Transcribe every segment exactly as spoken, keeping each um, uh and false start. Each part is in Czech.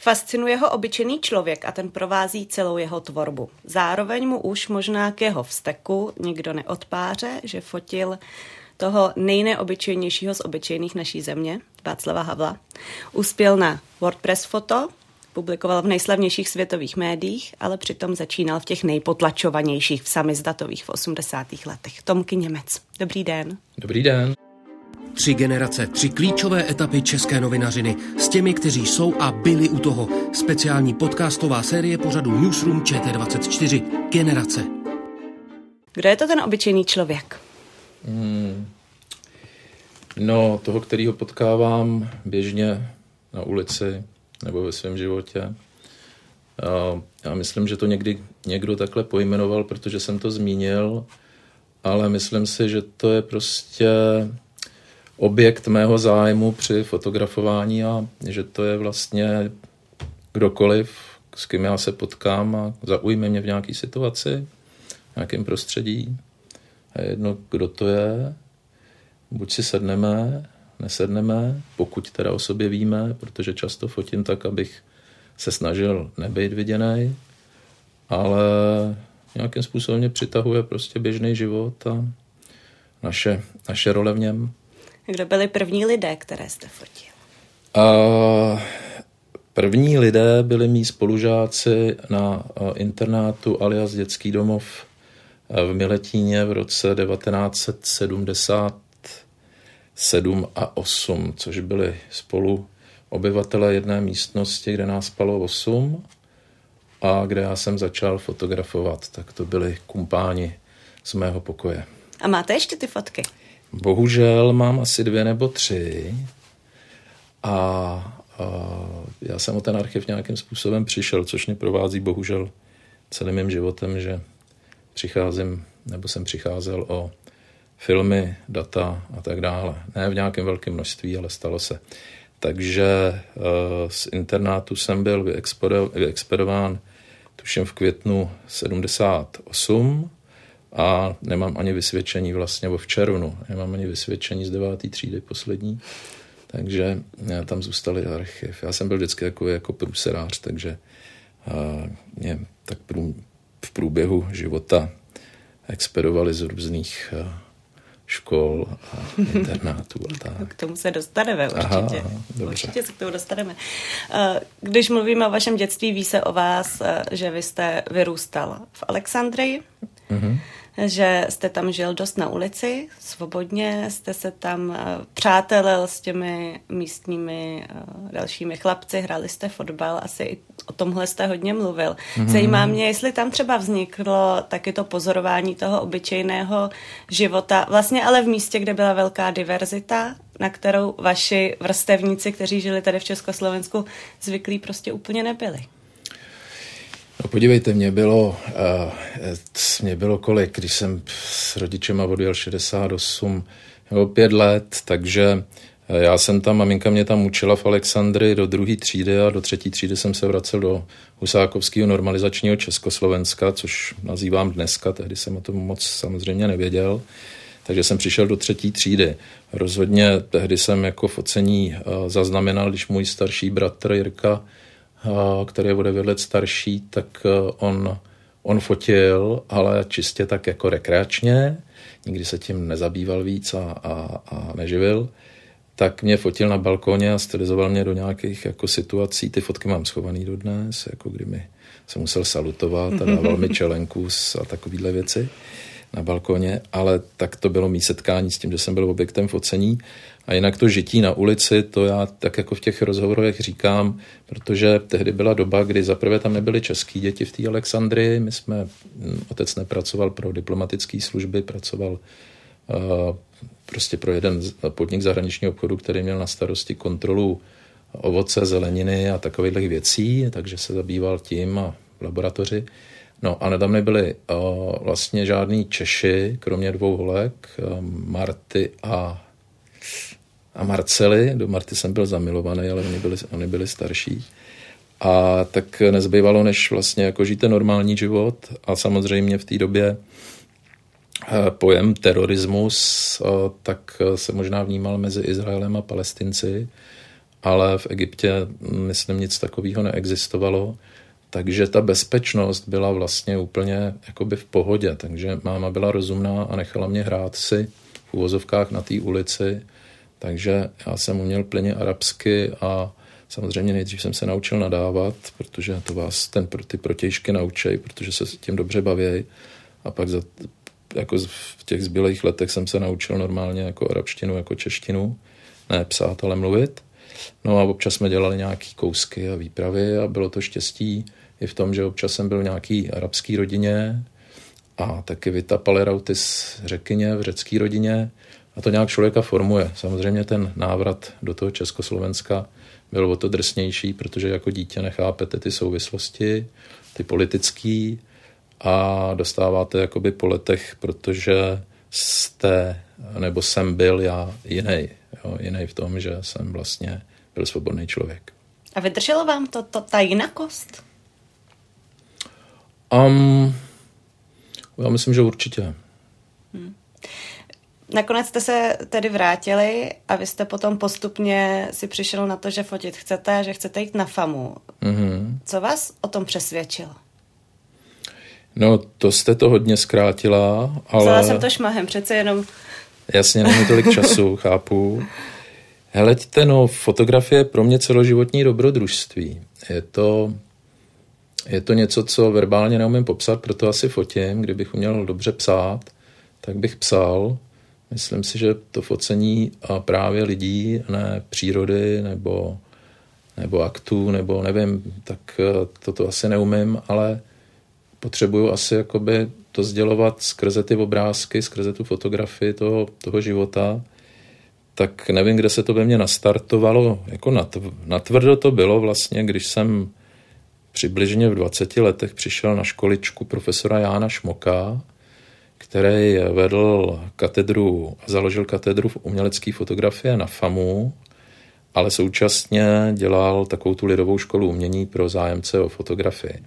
Fascinuje ho obyčejný člověk a ten provází celou jeho tvorbu. Zároveň mu už možná k jeho vzteku nikdo neodpáře, že fotil toho nejneobyčejnějšího z obyčejných naší země, Václava Havla. Uspěl na WordPress Photo, publikoval v nejslavnějších světových médiích, ale přitom začínal v těch nejpotlačovanějších, v samizdatových v osmdesátých letech. Tomki Němec. Dobrý den. Dobrý den. Tři generace, tři klíčové etapy české novinařiny s těmi, kteří jsou a byli u toho. Speciální podcastová série pořadu Newsroom Č T dvacet čtyři. Generace. Kdo je to ten obyčejný člověk? Hmm. No, toho, kterýho potkávám běžně na ulici nebo ve svém životě. Já myslím, že to někdy někdo takhle pojmenoval, protože jsem to zmínil, ale myslím si, že to je prostě objekt mého zájmu při fotografování a že to je vlastně kdokoliv, s kým já se potkám a zaujme mě v nějaké situaci, v nějakém prostředí. A jedno, kdo to je, buď si sedneme, nesedneme, pokud teda o sobě víme, protože často fotím tak, abych se snažil nebejt viděnej, ale nějakým způsobem mě přitahuje prostě běžný život a naše, naše role v něm. Kdo byli první lidé, které jste fotil? Uh, první lidé byli mí spolužáci na uh, internátu alias dětský domov uh, v Miletíně v roce devatenáct set sedmdesát sedm a osm, což byli spolu obyvatelé jedné místnosti, kde nás spalo osm a kde já jsem začal fotografovat. Tak to byli kumpáni z mého pokoje. A máte ještě ty fotky? Bohužel mám asi dvě nebo tři a, a já jsem o ten archiv nějakým způsobem přišel, což mě provází bohužel celým mým životem, že přicházím, nebo jsem přicházel o filmy, data a tak dále. Ne v nějakém velkém množství, ale stalo se. Takže z internátu jsem byl vyexpedován tuším v květnu sedmdesát osm a nemám ani vysvědčení vlastně, nebo v červnu, nemám ani vysvědčení z deváté třídy poslední, takže tam zůstaly archiv. Já jsem byl vždycky jako, jako průserář, takže uh, mě tak prů, v průběhu života expedovali z různých uh, škol a internátů. A tak. K tomu se dostaneme určitě. Aha, určitě se k tomu dostaneme. Když mluvíme o vašem dětství, ví se o vás, že vy jste vyrůstal v Alexandrii, mm-hmm. že jste tam žil dost na ulici, svobodně, jste se tam přátelil s těmi místními dalšími chlapci, hráli jste fotbal, asi i o tomhle jste hodně mluvil. Mm-hmm. Zajímá mě, jestli tam třeba vzniklo taky to pozorování toho obyčejného života, vlastně ale v místě, kde byla velká diverzita, na kterou vaši vrstevníci, kteří žili tady v Československu, zvyklí prostě úplně nebyli. No podívejte, mě bylo, mě bylo kolik, když jsem s rodičema odjel šedesát osm nebo pět let, takže já jsem tam, maminka mě tam učila v Alexandrii do druhé třídy a do třetí třídy jsem se vracel do husákovského normalizačního Československa, což nazývám dneska, tehdy jsem o tom moc samozřejmě nevěděl, takže jsem přišel do třetí třídy. Rozhodně tehdy jsem jako focení zaznamenal, když můj starší bratr Jirka, který je o devět let starší, tak on, on fotil, ale čistě tak jako rekreačně, nikdy se tím nezabýval víc a, a, a neživil, tak mě fotil na balkoně a stylizoval mě do nějakých jako situací, ty fotky mám schovaný dodnes, jako kdy mi se musel salutovat a dával mi čelenku a takovýhle věci na balkoně, ale tak to bylo mý setkání s tím, že jsem byl objektem focení. A jinak to žití na ulici, to já tak jako v těch rozhovorech říkám, protože tehdy byla doba, kdy zaprvé tam nebyly český děti v té Alexandrii, my jsme, otec nepracoval pro diplomatické služby, pracoval prostě pro jeden podnik zahraničního obchodu, který měl na starosti kontrolu ovoce, zeleniny a takových věcí, takže se zabýval tím a v laboratoři. No a tam nebyli uh, vlastně žádný Češi, kromě dvou holek, uh, Marty a, a Marcely. Do Marty jsem byl zamilovaný, ale oni byli, oni byli starší. A tak nezbývalo, než vlastně jako žít ten normální život. A samozřejmě v té době uh, pojem terorismus uh, tak se možná vnímal mezi Izraelem a Palestinci, ale v Egyptě, myslím, nic takového neexistovalo. Takže ta bezpečnost byla vlastně úplně jakoby v pohodě. Takže máma byla rozumná a nechala mě hrát si v uvozovkách na té ulici. Takže já jsem uměl plně arabsky a samozřejmě nejdřív jsem se naučil nadávat, protože to vás ten, ty protějšky naučej, protože se tím dobře baví. A pak za, jako v těch zbylejch letech jsem se naučil normálně jako arabštinu, jako češtinu. Ne psát, ale mluvit. No a občas jsme dělali nějaký kousky a výpravy a bylo to štěstí i v tom, že občas jsem byl v nějaký arabský rodině a taky vytapali rauty z řekyně v řecký rodině a to nějak člověka formuje. Samozřejmě ten návrat do toho Československa byl o to drsnější, protože jako dítě nechápete ty souvislosti, ty politický a dostáváte jakoby po letech, protože jste, nebo jsem byl já jiný. Jiný v tom, že jsem vlastně byl svobodný člověk. A vydrželo vám to, to ta jinakost? Um, já myslím, že určitě. Hmm. Nakonec jste se tedy vrátili a vy jste potom postupně si přišel na to, že fotit chcete, že chcete jít na FAMU. Mm-hmm. Co vás o tom přesvědčilo? No, to jste to hodně zkrátila, ale... Vzala jsem to šmahem, přece jenom... Jasně, není tolik času, chápu. Heleďte, no, fotografie je pro mě celoživotní dobrodružství. Je to, je to něco, co verbálně neumím popsat, proto asi fotím. Kdybych uměl dobře psát, tak bych psal. Myslím si, že to focení právě lidí, ne přírody, nebo, nebo aktů, nebo nevím, tak toto asi neumím, ale potřebuju asi jakoby... to sdělovat skrze ty obrázky, skrze tu fotografii toho, toho života, tak nevím, kde se to ve mně nastartovalo. Jako natv- natvrdo to bylo vlastně, když jsem přibližně v dvaceti letech přišel na školičku profesora Jána Šmoka, který vedl katedru, založil katedru umělecké fotografie na FAMU, ale současně dělal takovou tu lidovou školu umění pro zájemce o fotografii.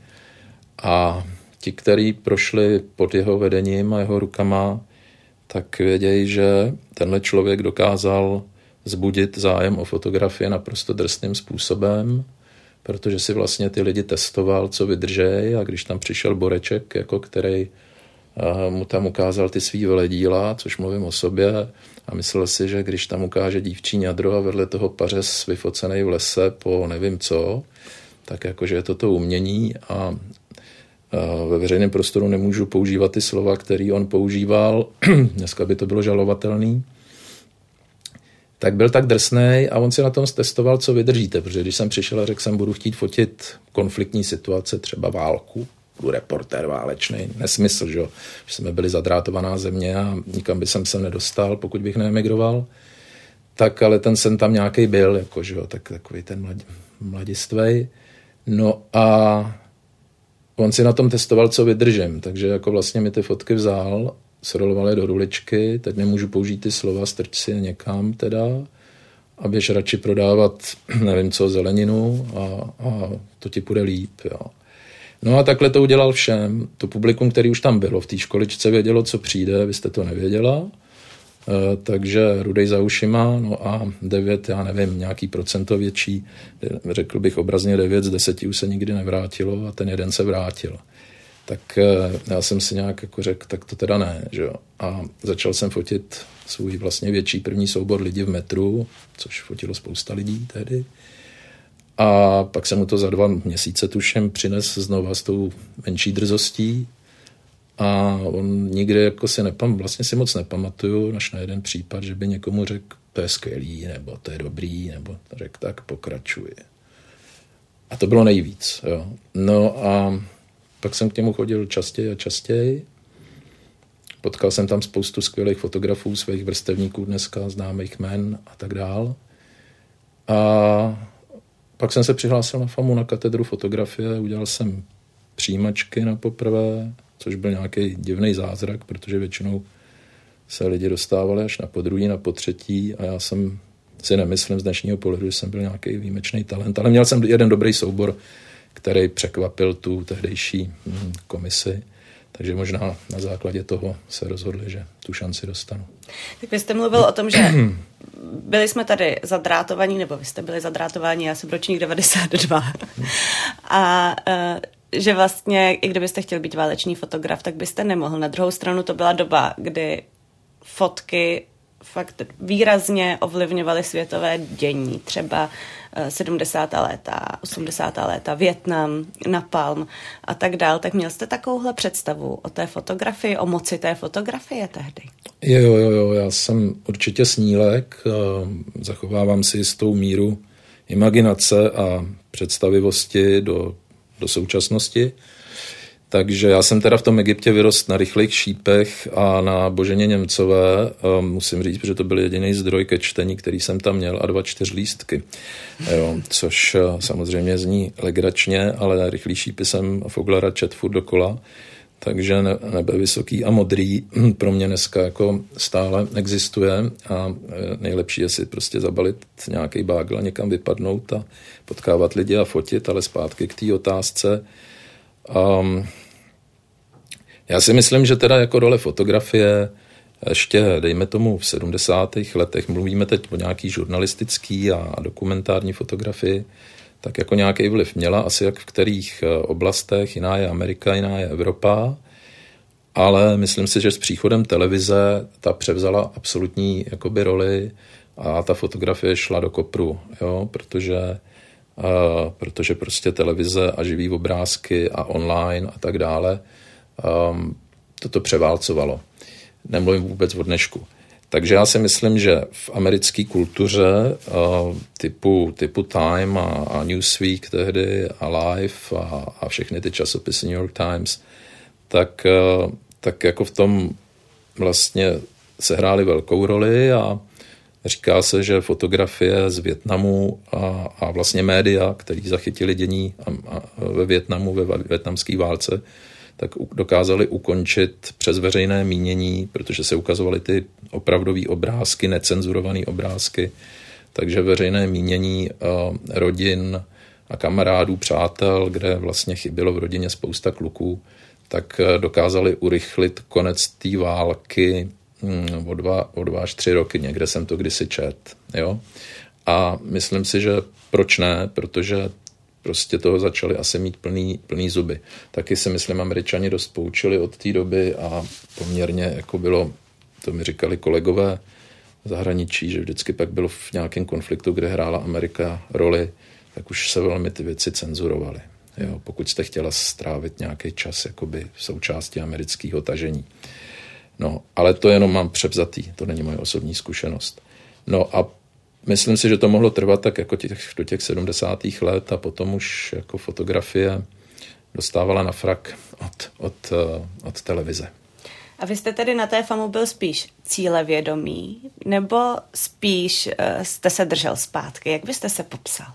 A ti, kteří prošli pod jeho vedením a jeho rukama, tak vědějí, že tenhle člověk dokázal vzbudit zájem o fotografii naprosto drsným způsobem, protože si vlastně ty lidi testoval, co vydržej, a když tam přišel Boreček, jako který mu tam ukázal ty svý veledíla, což mluvím o sobě, a myslel si, že když tam ukáže dívčí ňadro a vedle toho pařez vyfocenej v lese po nevím co, tak jakože je to to umění a ve veřejném prostoru nemůžu používat ty slova, který on používal, dneska by to bylo žalovatelný, tak byl tak drsnej a on si na tom testoval, co vydržíte, protože když jsem přišel a řekl jsem, budu chtít fotit konfliktní situace, třeba válku, budu reportér válečný, nesmysl, že jsme byli zadrátovaná země a nikam by jsem se nedostal, pokud bych neemigroval, tak ale ten sen tam nějaký byl, jako, že jo, tak, takový ten mlad, mladistvej, no a on si na tom testoval, co vydržím, takže jako vlastně mi ty fotky vzal, sroloval je do ruličky, teď nemůžu použít ty slova, strč si je někam teda a běž radši prodávat, nevím co, zeleninu a, a to ti půjde líp, jo. No a takhle to udělal všem, to publikum, který už tam bylo v té školičce, vědělo, co přijde, vy jste to nevěděla, takže rudej za ušima, no a devět, já nevím, nějaký procento větší, řekl bych obrazně devět z deseti už se nikdy nevrátilo a ten jeden se vrátil. Tak já jsem si nějak jako řekl, tak to teda ne, že jo. A začal jsem fotit svůj vlastně větší první soubor lidí v metru, což fotilo spousta lidí tehdy. A pak jsem mu to za dva měsíce tušem přines znova s tou menší drzostí. A on nikdy jako si nepam, vlastně si moc nepamatuju, až na jeden případ, že by někomu řekl, to je skvělý, nebo to je dobrý, nebo řekl, tak pokračuje. A to bylo nejvíc, jo. No a pak jsem k němu chodil častěji a častěji. Potkal jsem tam spoustu skvělých fotografů, svých vrstevníků dneska, známých jmen a tak dál. A pak jsem se přihlásil na FAMU, na katedru fotografie, udělal jsem přijímačky na poprvé, což byl nějaký divný zázrak, protože většinou se lidi dostávali až na podruhý, na potřetí a já jsem si nemyslím z dnešního pohledu, že jsem byl nějaký výjimečný talent, ale měl jsem jeden dobrý soubor, který překvapil tu tehdejší komisi. Takže možná na základě toho se rozhodli, že tu šanci dostanu. Tak vy jste mluvil o tom, že byli jsme tady zadrátovaní, nebo vy jste byli zadrátováni, já jsem ročník devadesát dva. A že vlastně, i kdybyste chtěl být váleční fotograf, tak byste nemohl. Na druhou stranu to byla doba, kdy fotky fakt výrazně ovlivňovaly světové dění. Třeba sedmdesátá léta, osmdesátá léta, Vietnam, Napalm a tak dál. Tak měl jste takovouhle představu o té fotografii, o moci té fotografie tehdy? Jo, jo, jo, já jsem určitě snílek, zachovávám si jistou míru imaginace a představivosti do, do současnosti. Takže já jsem teda v tom Egyptě vyrost na Rychlých šípech a na Boženě Němcové, musím říct, protože to byl jediný zdroj ke čtení, který jsem tam měl, a dva čtyřlístky, jo, což samozřejmě zní legračně, ale Rychlý šípy jsem Foglera čet furt dokola, takže Nebe vysoký a modrý pro mě dneska jako stále existuje a nejlepší je si prostě zabalit nějaký bágl a někam vypadnout a potkávat lidi a fotit, ale zpátky k té otázce. Um, já si myslím, že teda jako role fotografie ještě, dejme tomu, v sedmdesátých letech, mluvíme teď o nějaký žurnalistický a dokumentární fotografii, tak jako nějaký vliv měla, asi jak v kterých oblastech, jiná je Amerika, jiná je Evropa, ale myslím si, že s příchodem televize ta převzala absolutní jakoby roli a ta fotografie šla do kopru, jo, protože Uh, protože prostě televize a živý obrázky a online a tak dále, um, toto převálcovalo. Nemluvím vůbec o dnešku. Takže já si myslím, že v americké kultuře uh, typu, typu Time a, a Newsweek tehdy a Life a, a všechny ty časopisy New York Times, tak, uh, tak jako v tom vlastně sehrály velkou roli a říká se, že fotografie z Vietnamu a, a vlastně média, který zachytili dění a, a ve Vietnamu, ve vietnamské válce, tak dokázali ukončit přes veřejné mínění, protože se ukazovaly ty opravdové obrázky, necenzurované obrázky. Takže veřejné mínění rodin a kamarádů, přátel, kde vlastně chybělo v rodině spousta kluků, tak dokázali urychlit konec té války O dva, o dva až tři roky, někde jsem to kdysi čet, jo. A myslím si, že proč ne, protože prostě toho začali asi mít plný, plný zuby. Taky si myslím, Američani dost poučili od té doby a poměrně, jako bylo, to mi říkali kolegové zahraničí, že vždycky pak bylo v nějakém konfliktu, kde hrála Amerika roli, tak už se velmi ty věci cenzurovaly, jo. Pokud jste chtěla strávit nějaký čas, jakoby v součásti amerického tažení. No, ale to jenom mám převzatý, to není moje osobní zkušenost. No a myslím si, že to mohlo trvat tak jako těch, do těch sedmdesátých let a potom už jako fotografie dostávala na frak od, od, od televize. A vy jste tedy na té FAMU byl spíš cílevědomý, nebo spíš jste se držel zpátky? Jak byste se popsal?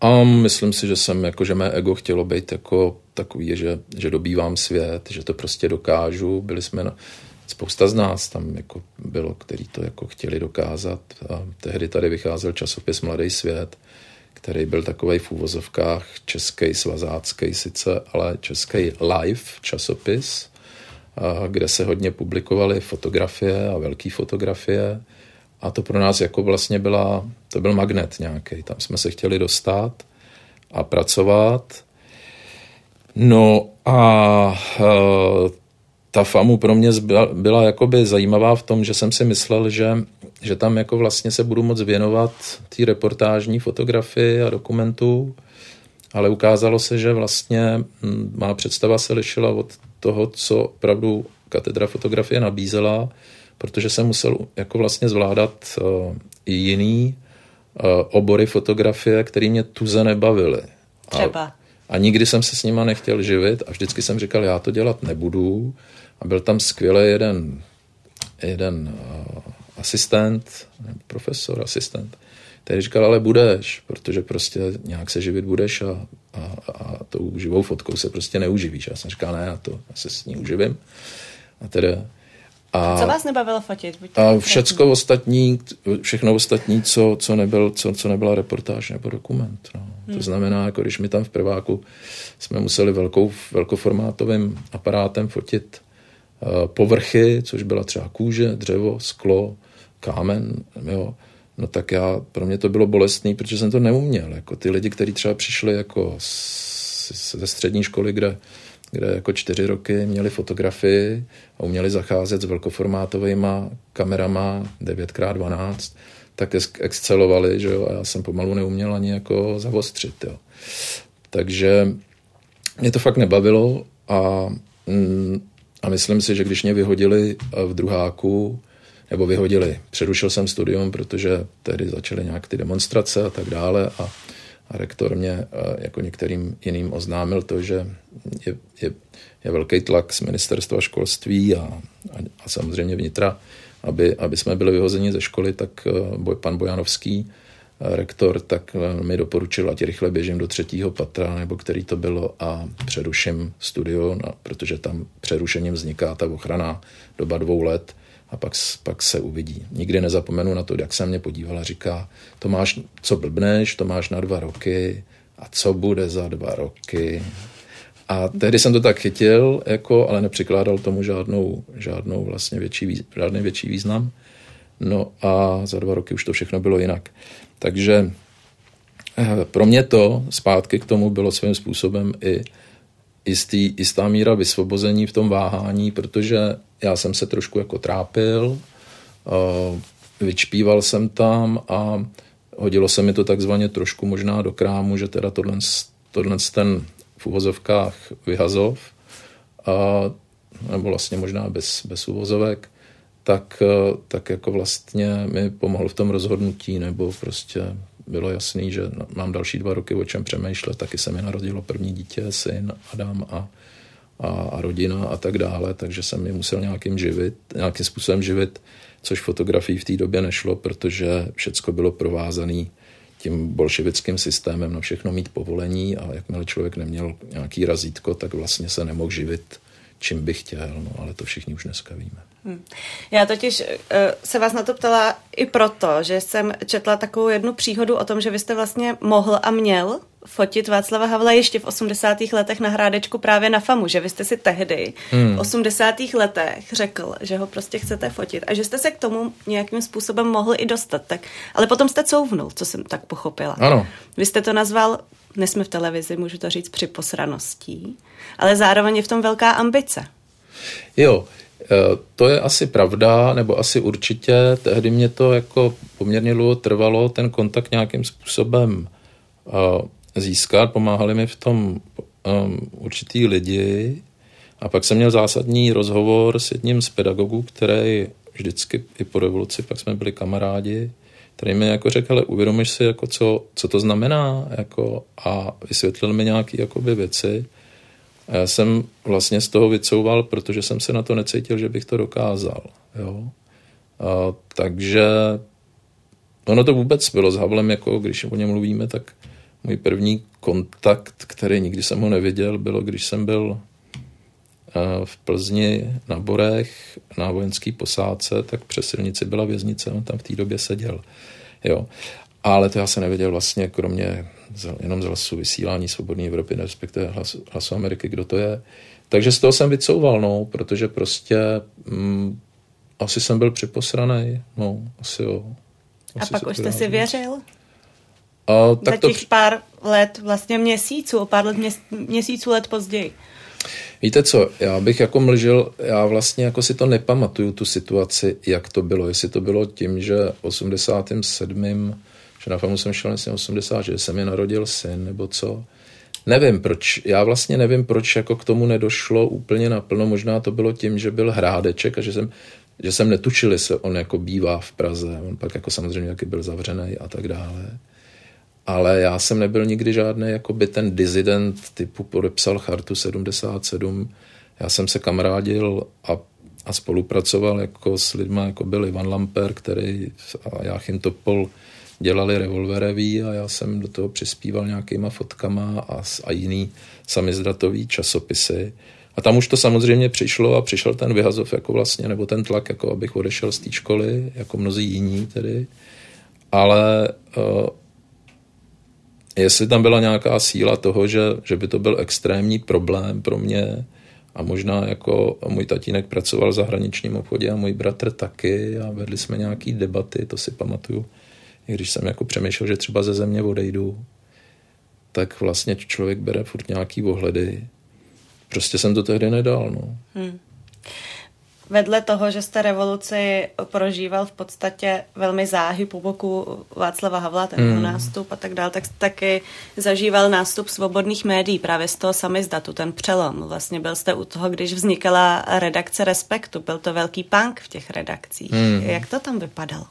A myslím si, že jsem, jako, že mé ego chtělo být jako takový, že, že dobývám svět, že to prostě dokážu. Byli jsme, na, spousta z nás tam jako bylo, který to jako chtěli dokázat. A tehdy tady vycházel časopis Mladý svět, který byl takovej v úvozovkách český, svazácký sice, ale český Life časopis, a kde se hodně publikovaly fotografie a velký fotografie. A to pro nás jako vlastně byla, to byl magnet nějaký. Tam jsme se chtěli dostat a pracovat. No a e, ta FAMU pro mě zbyla, byla jakoby zajímavá v tom, že jsem si myslel, že, že tam jako vlastně se budu moc věnovat té reportážní fotografii a dokumentů, ale ukázalo se, že vlastně m, má představa se lišila od toho, co opravdu katedra fotografie nabízela, protože jsem musel jako vlastně zvládat uh, i jiný uh, obory fotografie, které mě tuze nebavily. A, a nikdy jsem se s nima nechtěl živit a vždycky jsem říkal, já to dělat nebudu, A byl tam skvělý jeden, jeden uh, asistent, profesor, asistent, který říkal, ale budeš, protože prostě nějak se živit budeš a, a, a tou živou fotkou se prostě neuživíš. Já jsem říkal, ne, já to já se s ní uživím. A teda... A co vás nebavilo fotit? A všecko ostatní, všechno ostatní, co, co, nebyl, co, co nebyla reportáž nebo dokument. No. Hmm. To znamená, jako když my tam v prváku jsme museli velkou, velkoformátovým aparátem fotit uh, povrchy, což byla třeba kůže, dřevo, sklo, kámen, jo. No tak já, pro mě to bylo bolestný, protože jsem to neuměl. Jako ty lidi, kteří třeba přišli jako z, ze střední školy, kde kde jako čtyři roky měli fotografii a uměli zacházet s velkoformátovejma kamerama devět krát dvanáct, tak excelovali, že jo, a já jsem pomalu neuměl ani jako zavostřit, jo. Takže mě to fakt nebavilo a, a myslím si, že když mě vyhodili v druháku, nebo vyhodili, přerušil jsem studium, protože tehdy začaly nějak ty demonstrace a tak dále a A rektor mě jako některým jiným oznámil to, že je, je, je velký tlak z ministerstva školství a, a, a samozřejmě vnitra, aby, aby jsme byli vyhozeni ze školy, tak boj, pan Bojanovský, rektor, tak mi doporučil, ať rychle běžím do třetího patra, nebo který to bylo, a přeruším studio, protože tam přerušením vzniká ta ochrana doba dvou let, a pak, pak se uvidí. Nikdy nezapomenu na to, jak se mě podívala, říká, to máš, co blbneš, to máš na dva roky a co bude za dva roky. A tehdy jsem to tak chytil, jako, ale nepřikládal tomu žádnou, žádnou vlastně větší, žádný větší význam. No a za dva roky už to všechno bylo jinak. Takže pro mě to zpátky k tomu bylo svým způsobem i Jistý, jistá míra vysvobození v tom váhání, protože já jsem se trošku jako trápil, vyčpíval jsem tam a hodilo se mi to takzvaně trošku možná do krámu, že teda tohle, tohle ten v uvozovkách vyhazov, a, nebo vlastně možná bez, bez uvozovek, tak, tak jako vlastně mi pomohl v tom rozhodnutí, nebo prostě bylo jasný, že mám další dva roky o čem přemýšlet, taky se mi narodilo první dítě, syn, Adam a, a, a rodina a tak dále, takže jsem je musel nějakým, živit, nějakým způsobem živit, což fotografii v té době nešlo, protože všecko bylo provázané tím bolševickým systémem, na všechno mít povolení a jakmile člověk neměl nějaký razítko, tak vlastně se nemohl živit, čím bych chtěl, no, ale to všichni už dneska víme. Hmm. Já totiž uh, se vás na to ptala i proto, že jsem četla takovou jednu příhodu o tom, že vy jste vlastně mohl a měl fotit Václava Havla ještě v osmdesátých letech na Hrádečku právě na FAMU, že vy jste si tehdy hmm. v osmdesátých letech řekl, že ho prostě chcete fotit a že jste se k tomu nějakým způsobem mohl i dostat. Tak, ale potom jste couvnul, co jsem tak pochopila. Ano. Vy jste to nazval, nejsme v televizi, můžu to říct, připosraností, ale zároveň je v tom velká ambice. Jo, to je asi pravda, nebo asi určitě. Tehdy mě to jako poměrně dlouho trvalo, ten kontakt nějakým způsobem získat. Pomáhali mi v tom určitý lidi. A pak jsem měl zásadní rozhovor s jedním z pedagogů, který vždycky i po revoluci, pak jsme byli kamarádi, který mi jako řekl, ale uvědomíš si, jako co, co to znamená, jako, a vysvětlil mi nějaké jakoby věci. A já jsem vlastně z toho vycouval, protože jsem se na to necítil, že bych to dokázal. Jo? A, takže ono to vůbec bylo s Havlem, jako když o něm mluvíme, tak můj první kontakt, který nikdy jsem ho neviděl, bylo, když jsem byl v Plzni na Borech, na vojenský posádce, tak přes silnici byla věznice, on tam v té době seděl. Jo. Ale to já se nevěděl vlastně, kromě jenom z Hlasu vysílání Svobodné Evropy, respektive hlasu, hlasu Ameriky, kdo to je. Takže z toho jsem vycouval, no, protože prostě mm, asi jsem byl připosranej, no, asi jo. Asi a pak už jste si věřil? A, tak za těch to... pár let, vlastně měsíců, o pár let, měs, měsíců let později. Víte co, já bych jako mlžil, já vlastně jako si to nepamatuju, tu situaci, jak to bylo. Jestli to bylo tím, že osmdesátém sedmém, že na FAMU jsem šel vlastně osmdesát, že se mi narodil syn, nebo co. Nevím proč, já vlastně nevím, proč jako k tomu nedošlo úplně naplno. Možná to bylo tím, že byl Hrádeček a že jsem, že jsem netučil, jestli on jako bývá v Praze. On pak jako samozřejmě taky byl zavřený a tak dále. Ale já jsem nebyl nikdy žádný, jako by ten dizident typu podepsal chartu sedmdesát sedm, Já jsem se kamarádil a, a spolupracoval jako s lidmi, jako byl Ivan Lamper, který a Jáchym Topol dělali Revolverevý a já jsem do toho přispíval nějakýma fotkama a, a jiný samizdatový časopisy. A tam už to samozřejmě přišlo a přišel ten vyhazov jako vlastně, nebo ten tlak, jako abych odešel z té školy, jako mnozí jiní tedy. Ale uh, jestli tam byla nějaká síla toho, že, že by to byl extrémní problém pro mě a možná jako můj tatínek pracoval v zahraničním obchodě a můj bratr taky a vedli jsme nějaký debaty, to si pamatuju. I když jsem jako přemýšlel, že třeba ze země odejdu, tak vlastně člověk bere furt nějaký ohledy. Prostě jsem to tehdy nedal, no. Hmm. Vedle toho, že jste revoluci prožíval v podstatě velmi záhy po boku Václava Havla, ten hmm. nástup a tak dále, tak taky zažíval nástup svobodných médií právě z toho samizdatu, ten přelom. Vlastně byl jste u toho, když vznikala redakce Respektu, byl to velký punk v těch redakcích. Hmm. Jak to tam vypadalo?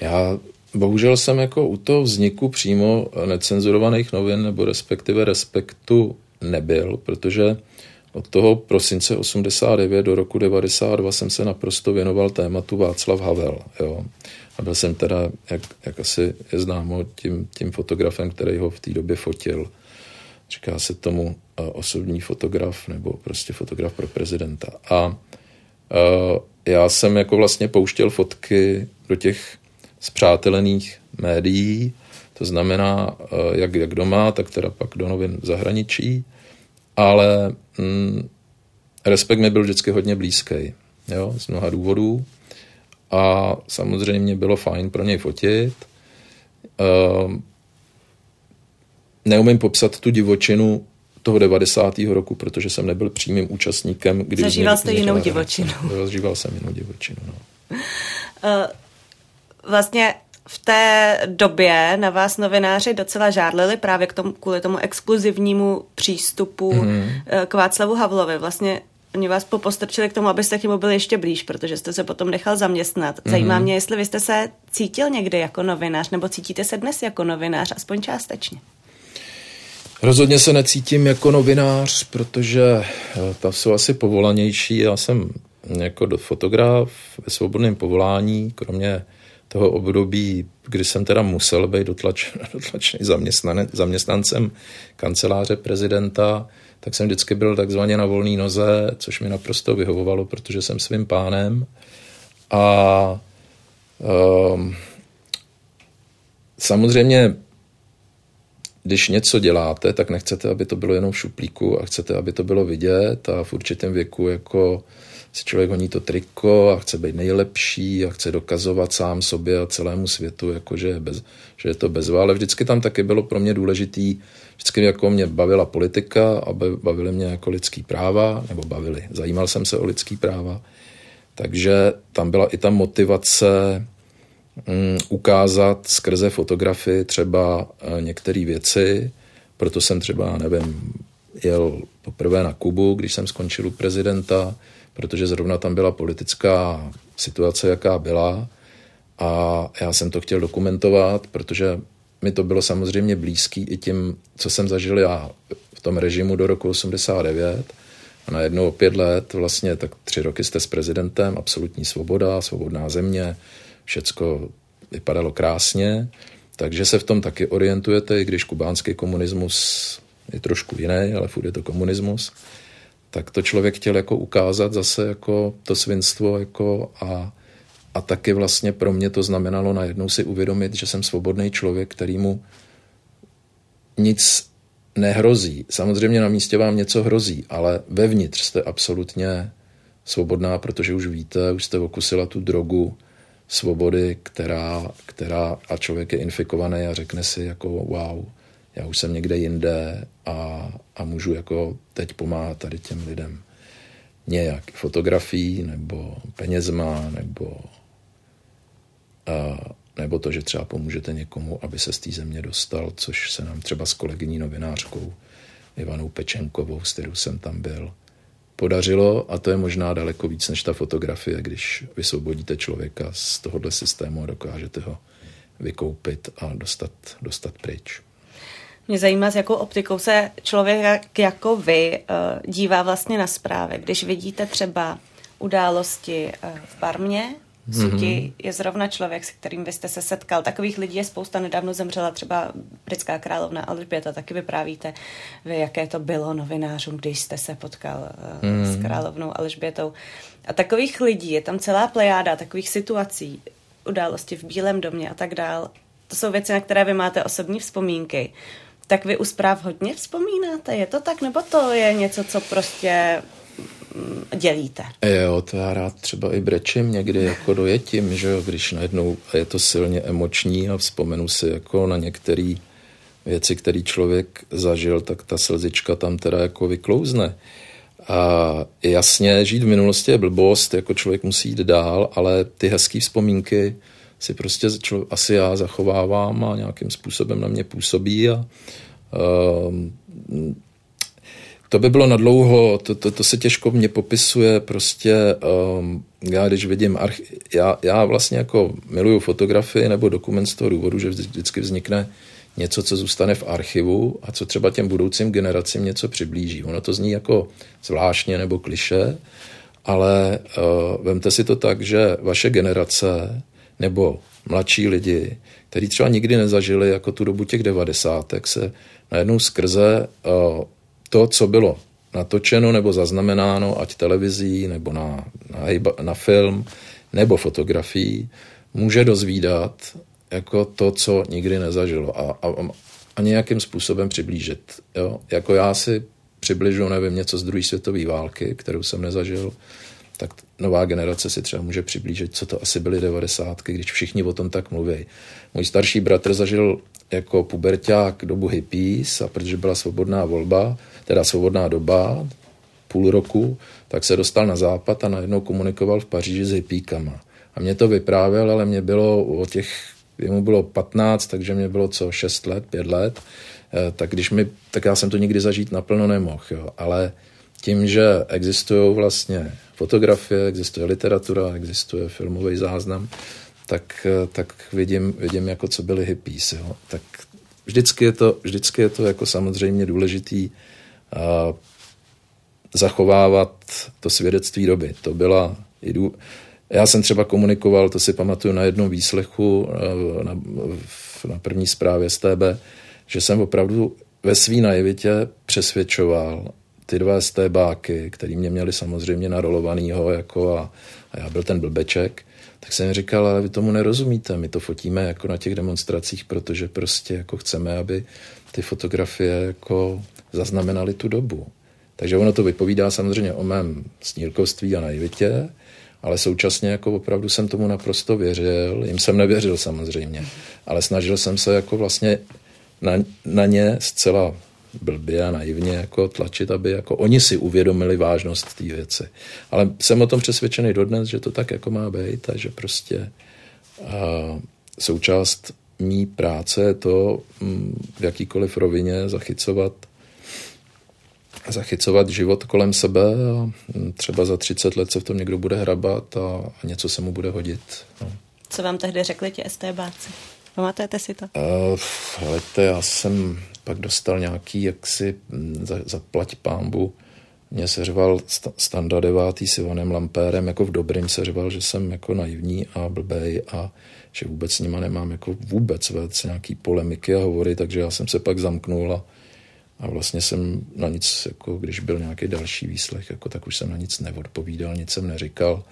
Já bohužel jsem jako u toho vzniku přímo necenzurovaných novin nebo respektive Respektu nebyl, protože od toho prosince osmdesát devět do roku devadesát dva jsem se naprosto věnoval tématu Václav Havel. Jo. A byl jsem teda, jak, jak asi je známo, tím, tím fotografem, který ho v té době fotil. Říká se tomu osobní fotograf nebo prostě fotograf pro prezidenta. A, a já jsem jako vlastně pouštěl fotky do těch zpřátelených médií, to znamená jak, jak doma, tak teda pak do novin v zahraničí, ale mm, Respekt mi byl vždycky hodně blízký, jo, z mnoha důvodů a samozřejmě bylo fajn pro něj fotit. Ehm, neumím popsat tu divočinu toho devadesátého roku, protože jsem nebyl přímým účastníkem. Kdy Zažíval jste jinou divočinu. Zažíval jsem jinou divočinu, no. Uh... Vlastně v té době na vás novináři docela žárlili právě k tomu, kvůli tomu exkluzivnímu přístupu mm. k Václavu Havlovi. Vlastně oni vás popostrčili k tomu, abyste k němu byli ještě blíž, protože jste se potom nechal zaměstnat. Mm. Zajímá mě, jestli vy jste se cítil někdy jako novinář, nebo cítíte se dnes jako novinář, aspoň částečně. Rozhodně se necítím jako novinář, protože tam jsou asi povolanější. Já jsem jako fotograf ve svobodném povolání, kromě toho období, kdy jsem teda musel být dotlačen, dotlačený zaměstnancem kanceláře prezidenta, tak jsem vždycky byl takzvaně na volný noze, což mi naprosto vyhovovalo, protože jsem svým pánem. A um, samozřejmě, když něco děláte, tak nechcete, aby to bylo jenom v šuplíku a chcete, aby to bylo vidět a v určitém věku jako si člověk honí to triko a chce být nejlepší a chce dokazovat sám sobě a celému světu, jako že, je bez, že je to bezva. Ale vždycky tam taky bylo pro mě důležitý, vždycky jako mě bavila politika a bavily mě jako lidský práva, nebo bavily, zajímal jsem se o lidský práva. Takže tam byla i ta motivace um, ukázat skrze fotografii třeba uh, některé věci, proto jsem třeba, nevím, jel poprvé na Kubu, když jsem skončil u prezidenta, protože zrovna tam byla politická situace, jaká byla a já jsem to chtěl dokumentovat, protože mi to bylo samozřejmě blízký i tím, co jsem zažil já v tom režimu do roku osmdesát devět a najednou o pět let, vlastně tak tři roky jste s prezidentem, absolutní svoboda, svobodná země, všecko vypadalo krásně, takže se v tom taky orientujete, i když kubánský komunismus je trošku jiný, ale furt je to komunismus, tak to člověk chtěl jako ukázat zase jako to svinstvo jako a, a taky vlastně pro mě to znamenalo najednou si uvědomit, že jsem svobodný člověk, kterýmu nic nehrozí. Samozřejmě na místě vám něco hrozí, ale vevnitř jste absolutně svobodná, protože už víte, už jste okusila tu drogu svobody, která, která a člověk je infikovaný a řekne si jako wow, já už jsem někde jinde a, a můžu jako teď pomáhat tady těm lidem nějak fotografií nebo penězma nebo, a, nebo to, že třeba pomůžete někomu, aby se z té země dostal, což se nám třeba s kolegyní novinářkou Ivanou Pečenkovou, s kterou jsem tam byl, podařilo a to je možná daleko víc než ta fotografie, když vysvobodíte člověka z tohohle systému a dokážete ho vykoupit a dostat, dostat pryč. Mě zajímá, s jakou optikou se člověk jako vy dívá vlastně na zprávy. Když vidíte třeba události v Barmě, v Suti, je zrovna člověk, se kterým vy jste se setkal. Takových lidí je spousta, nedávno zemřela třeba britská královna Alžběta, taky vyprávíte vy, jaké to bylo novinářům, když jste se potkal hmm. s královnou Alžbětou. A takových lidí je tam celá plejáda, takových situací, události v Bílém domě a tak dál. To jsou věci, na které vy máte osobní vzpomínky. Tak vy u zpráv hodně vzpomínáte? Je to tak? Nebo to je něco, co prostě dělíte? Jo, to já rád třeba i brečím někdy, jako dojetím, že jo, když najednou je to silně emoční a vzpomenu si jako na některé věci, které člověk zažil, tak ta slzička tam teda jako vyklouzne. A jasně, žít v minulosti je blbost, jako člověk musí jít dál, ale ty hezký vzpomínky si prostě člo, asi já zachovávám a nějakým způsobem na mě působí a uh, to by bylo nadlouho, to, to, to se těžko mě popisuje, prostě um, já když vidím, archi- já, já vlastně jako miluju fotografii nebo dokument z toho důvodu, že vždycky vznikne něco, co zůstane v archivu a co třeba těm budoucím generacím něco přiblíží. Ono to zní jako zvláštně nebo klišé, ale uh, vemte si to tak, že vaše generace nebo mladší lidi, kteří třeba nikdy nezažili jako tu dobu těch devadesátek, se najednou skrze uh, to, co bylo natočeno nebo zaznamenáno, ať televizí, nebo na, na, na film, nebo fotografií, může dozvídat jako to, co nikdy nezažilo a, a, a nějakým způsobem přiblížit. Jo? Jako já si přibližu, nevím, něco z druhé světové války, kterou jsem nezažil, tak nová generace si třeba může přiblížit, co to asi byly devadesátky, když všichni o tom tak mluví. Můj starší bratr zažil jako puberťák dobu hippies a protože byla svobodná volba, teda svobodná doba, půl roku, tak se dostal na západ a najednou komunikoval v Paříži s hippíkama. A mě to vyprávěl, ale mě bylo o těch, jemu bylo patnáct, takže mě bylo co, šest let, pět let, tak když mi, tak já jsem to nikdy zažít naplno nemohl, jo, ale tím, že existují vlastně fotografie, existuje literatura, existuje filmový záznam, tak, tak vidím, vidím, jako co byly hippies. Jo. Tak vždycky je to, vždycky je to jako samozřejmě důležitý uh, zachovávat to svědectví doby. To byla, jdu, já jsem třeba komunikoval, to si pamatuju na jednom výslechu, uh, na, na první zprávě S T B, že jsem opravdu ve svý naivitě přesvědčoval ty dva STBáky, který mě měli samozřejmě narolovanýho jako a, a já byl ten blbeček, tak jsem říkal, ale vy tomu nerozumíte, my to fotíme jako na těch demonstracích, protože prostě jako chceme, aby ty fotografie jako zaznamenaly tu dobu. Takže ono to vypovídá samozřejmě o mém snílkovství a naivitě, ale současně jako opravdu jsem tomu naprosto věřil, jim jsem nevěřil samozřejmě, ale snažil jsem se jako vlastně na, na ně zcela blbě a naivně jako tlačit, aby jako oni si uvědomili vážnost té věci. Ale jsem o tom přesvědčený dodnes, že to tak jako má být a že prostě a součást mý práce je to v jakýkoliv rovině zachycovat, zachycovat život kolem sebe a třeba za třicet let se v tom někdo bude hrabat a něco se mu bude hodit. No. Co vám tehdy řekli ti STBáci? Pamatujete si to? Hleďte, já jsem pak dostal nějaký, jak si zaplať pámbu, mě seřval sta, Standa devátý s Ivanem Lampérem, jako v dobrým seřval, že jsem jako naivní a blbej a že vůbec s nima nemám jako vůbec vést nějaký polemiky a hovory, takže já jsem se pak zamknul a, a vlastně jsem na nic, jako když byl nějaký další výslech, jako tak už jsem na nic neodpovídal, nic jsem neříkal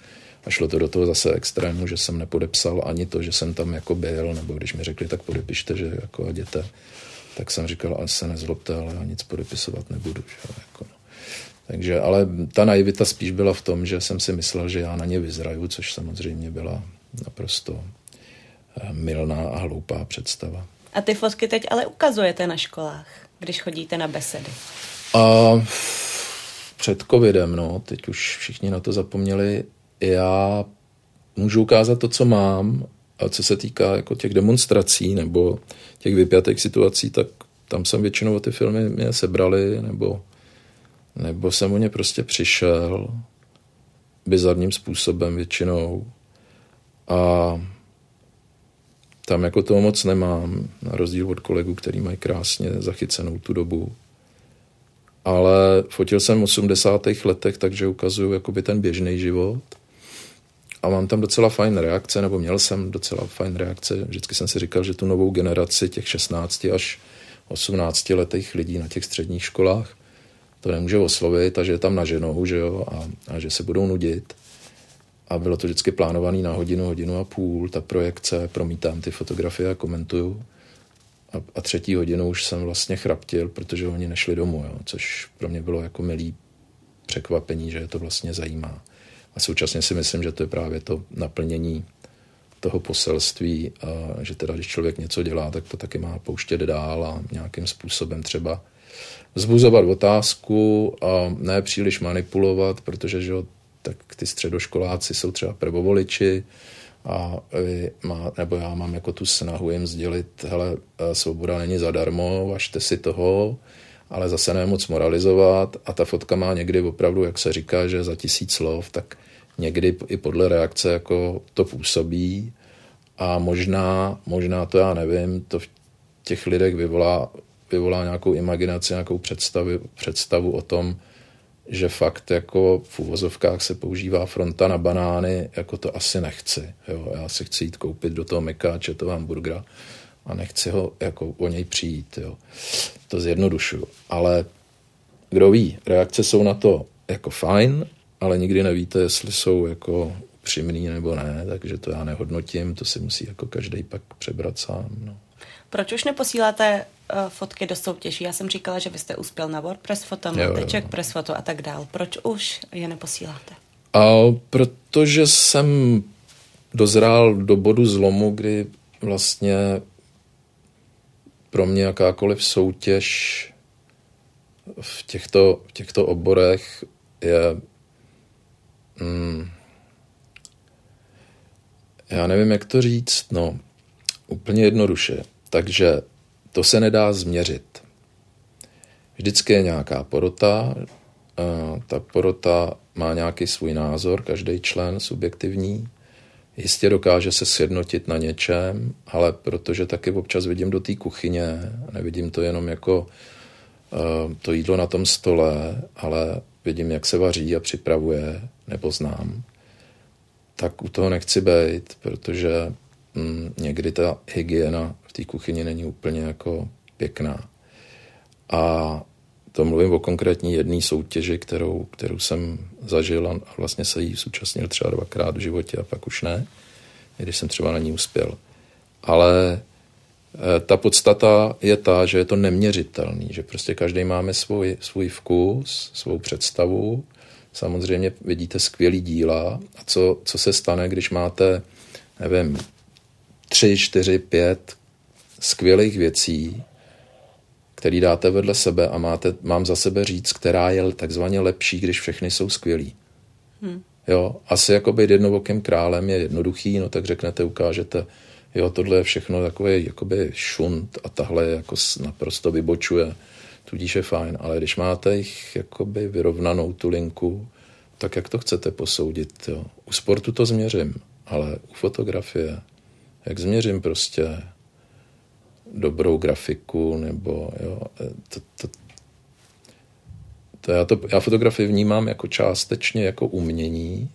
a šlo to do toho zase extrému, že jsem nepodepsal ani to, že jsem tam jako byl, nebo když mi řekli, tak podepište, že jako a jděte. Tak jsem říkal, ale se nezlobte, ale já nic podepisovat nebudu. Že? Jako, no. Takže, ale ta naivita spíš byla v tom, že jsem si myslel, že já na ně vyzraju, což samozřejmě byla naprosto mylná a hloupá představa. A ty fotky teď ale ukazujete na školách, když chodíte na besedy? A před covidem, no, teď už všichni na to zapomněli. Já můžu ukázat to, co mám, a co se týká jako těch demonstrací nebo těch vypjatých situací, tak tam jsem většinou ty filmy mě sebrali nebo, nebo jsem o ně prostě přišel bizarním způsobem většinou. A Tam jako toho moc nemám, na rozdíl od kolegů, který mají krásně zachycenou tu dobu. Ale fotil jsem v osmdesátých letech, takže ukazuju jakoby ten běžný život. A mám tam docela fajn reakce, nebo měl jsem docela fajn reakce. Vždycky jsem si říkal, že tu novou generaci těch šestnácti až osmnácti letých lidí na těch středních školách to nemůže oslovit a že je tam naženou, že jo, a, a že se budou nudit. A bylo to vždycky plánované na hodinu, hodinu a půl, ta projekce, promítám ty fotografie a komentuju. A, a třetí hodinu už jsem vlastně chraptil, protože oni nešli domů, jo, což pro mě bylo jako milý překvapení, že je to vlastně zajímá. A současně si myslím, že to je právě to naplnění toho poselství, a že teda když člověk něco dělá, tak to taky má pouštět dál a nějakým způsobem třeba vzbuzovat otázku a ne příliš manipulovat, protože že, tak ty středoškoláci jsou třeba prvovoliči a má, nebo já mám jako tu snahu jim sdělit, hele, svoboda není zadarmo, važte si toho, ale zase ne moc moralizovat a ta fotka má někdy opravdu, jak se říká, že za tisíc slov, tak někdy i podle reakce jako to působí a možná, možná to já nevím, to v těch lidech vyvolá, vyvolá nějakou imaginaci, nějakou představu, představu o tom, že fakt jako v uvozovkách se používá fronta na banány, jako to asi nechci. Jo? Já si chci jít koupit do toho mekáče, toho hamburgera a nechci ho jako o něj přijít. Jo? To zjednodušuju. Ale kdo ví, reakce jsou na to jako fajn, ale nikdy nevíte, jestli jsou jako upřímný nebo ne, takže to já nehodnotím, to si musí jako každej pak přebrat sám. No. Proč už neposíláte uh, fotky do soutěží? Já jsem říkala, že vy jste uspěl na WordPress Photo, na Czech Press Photo a tak dál. Proč už je neposíláte? A protože jsem dozrál do bodu zlomu, kdy vlastně pro mě jakákoliv soutěž v těchto, v těchto oborech je... Hmm, já nevím, jak to říct, no... Úplně jednoduše. Takže to se nedá změřit. Vždycky je nějaká porota, ta porota má nějaký svůj názor, každý člen subjektivní, jistě dokáže se sjednotit na něčem, ale protože taky občas vidím do té kuchyně, nevidím to jenom jako to jídlo na tom stole, ale vidím, jak se vaří a připravuje, nebo znám, tak u toho nechci bejt, protože někdy ta hygiena v té kuchyni není úplně jako pěkná. A to mluvím o konkrétní jedné soutěži, kterou, kterou jsem zažil a vlastně se jí zúčastnil třeba dvakrát v životě a pak už ne, když jsem třeba na ní uspěl. Ale ta podstata je ta, že je to neměřitelný, že prostě každý máme svůj, svůj vkus, svou představu. Samozřejmě vidíte skvělý díla a co, co se stane, když máte, nevím, tři, čtyři, pět skvělých věcí, které dáte vedle sebe a máte, mám za sebe říct, která je takzvaně lepší, když všechny jsou skvělý. Hmm. Jo, asi jako být jednovokým králem je jednoduchý, no tak řeknete, ukážete, jo, tohle je všechno takový jakoby šunt a tahle jako naprosto vybočuje, tudíž je fajn, ale když máte jich jakoby vyrovnanou tu linku, tak jak to chcete posoudit, jo? U sportu to změřím, ale u fotografie jak změřím prostě dobrou grafiku, nebo jo, to, to, to já, to, já fotografii vnímám jako částečně jako umění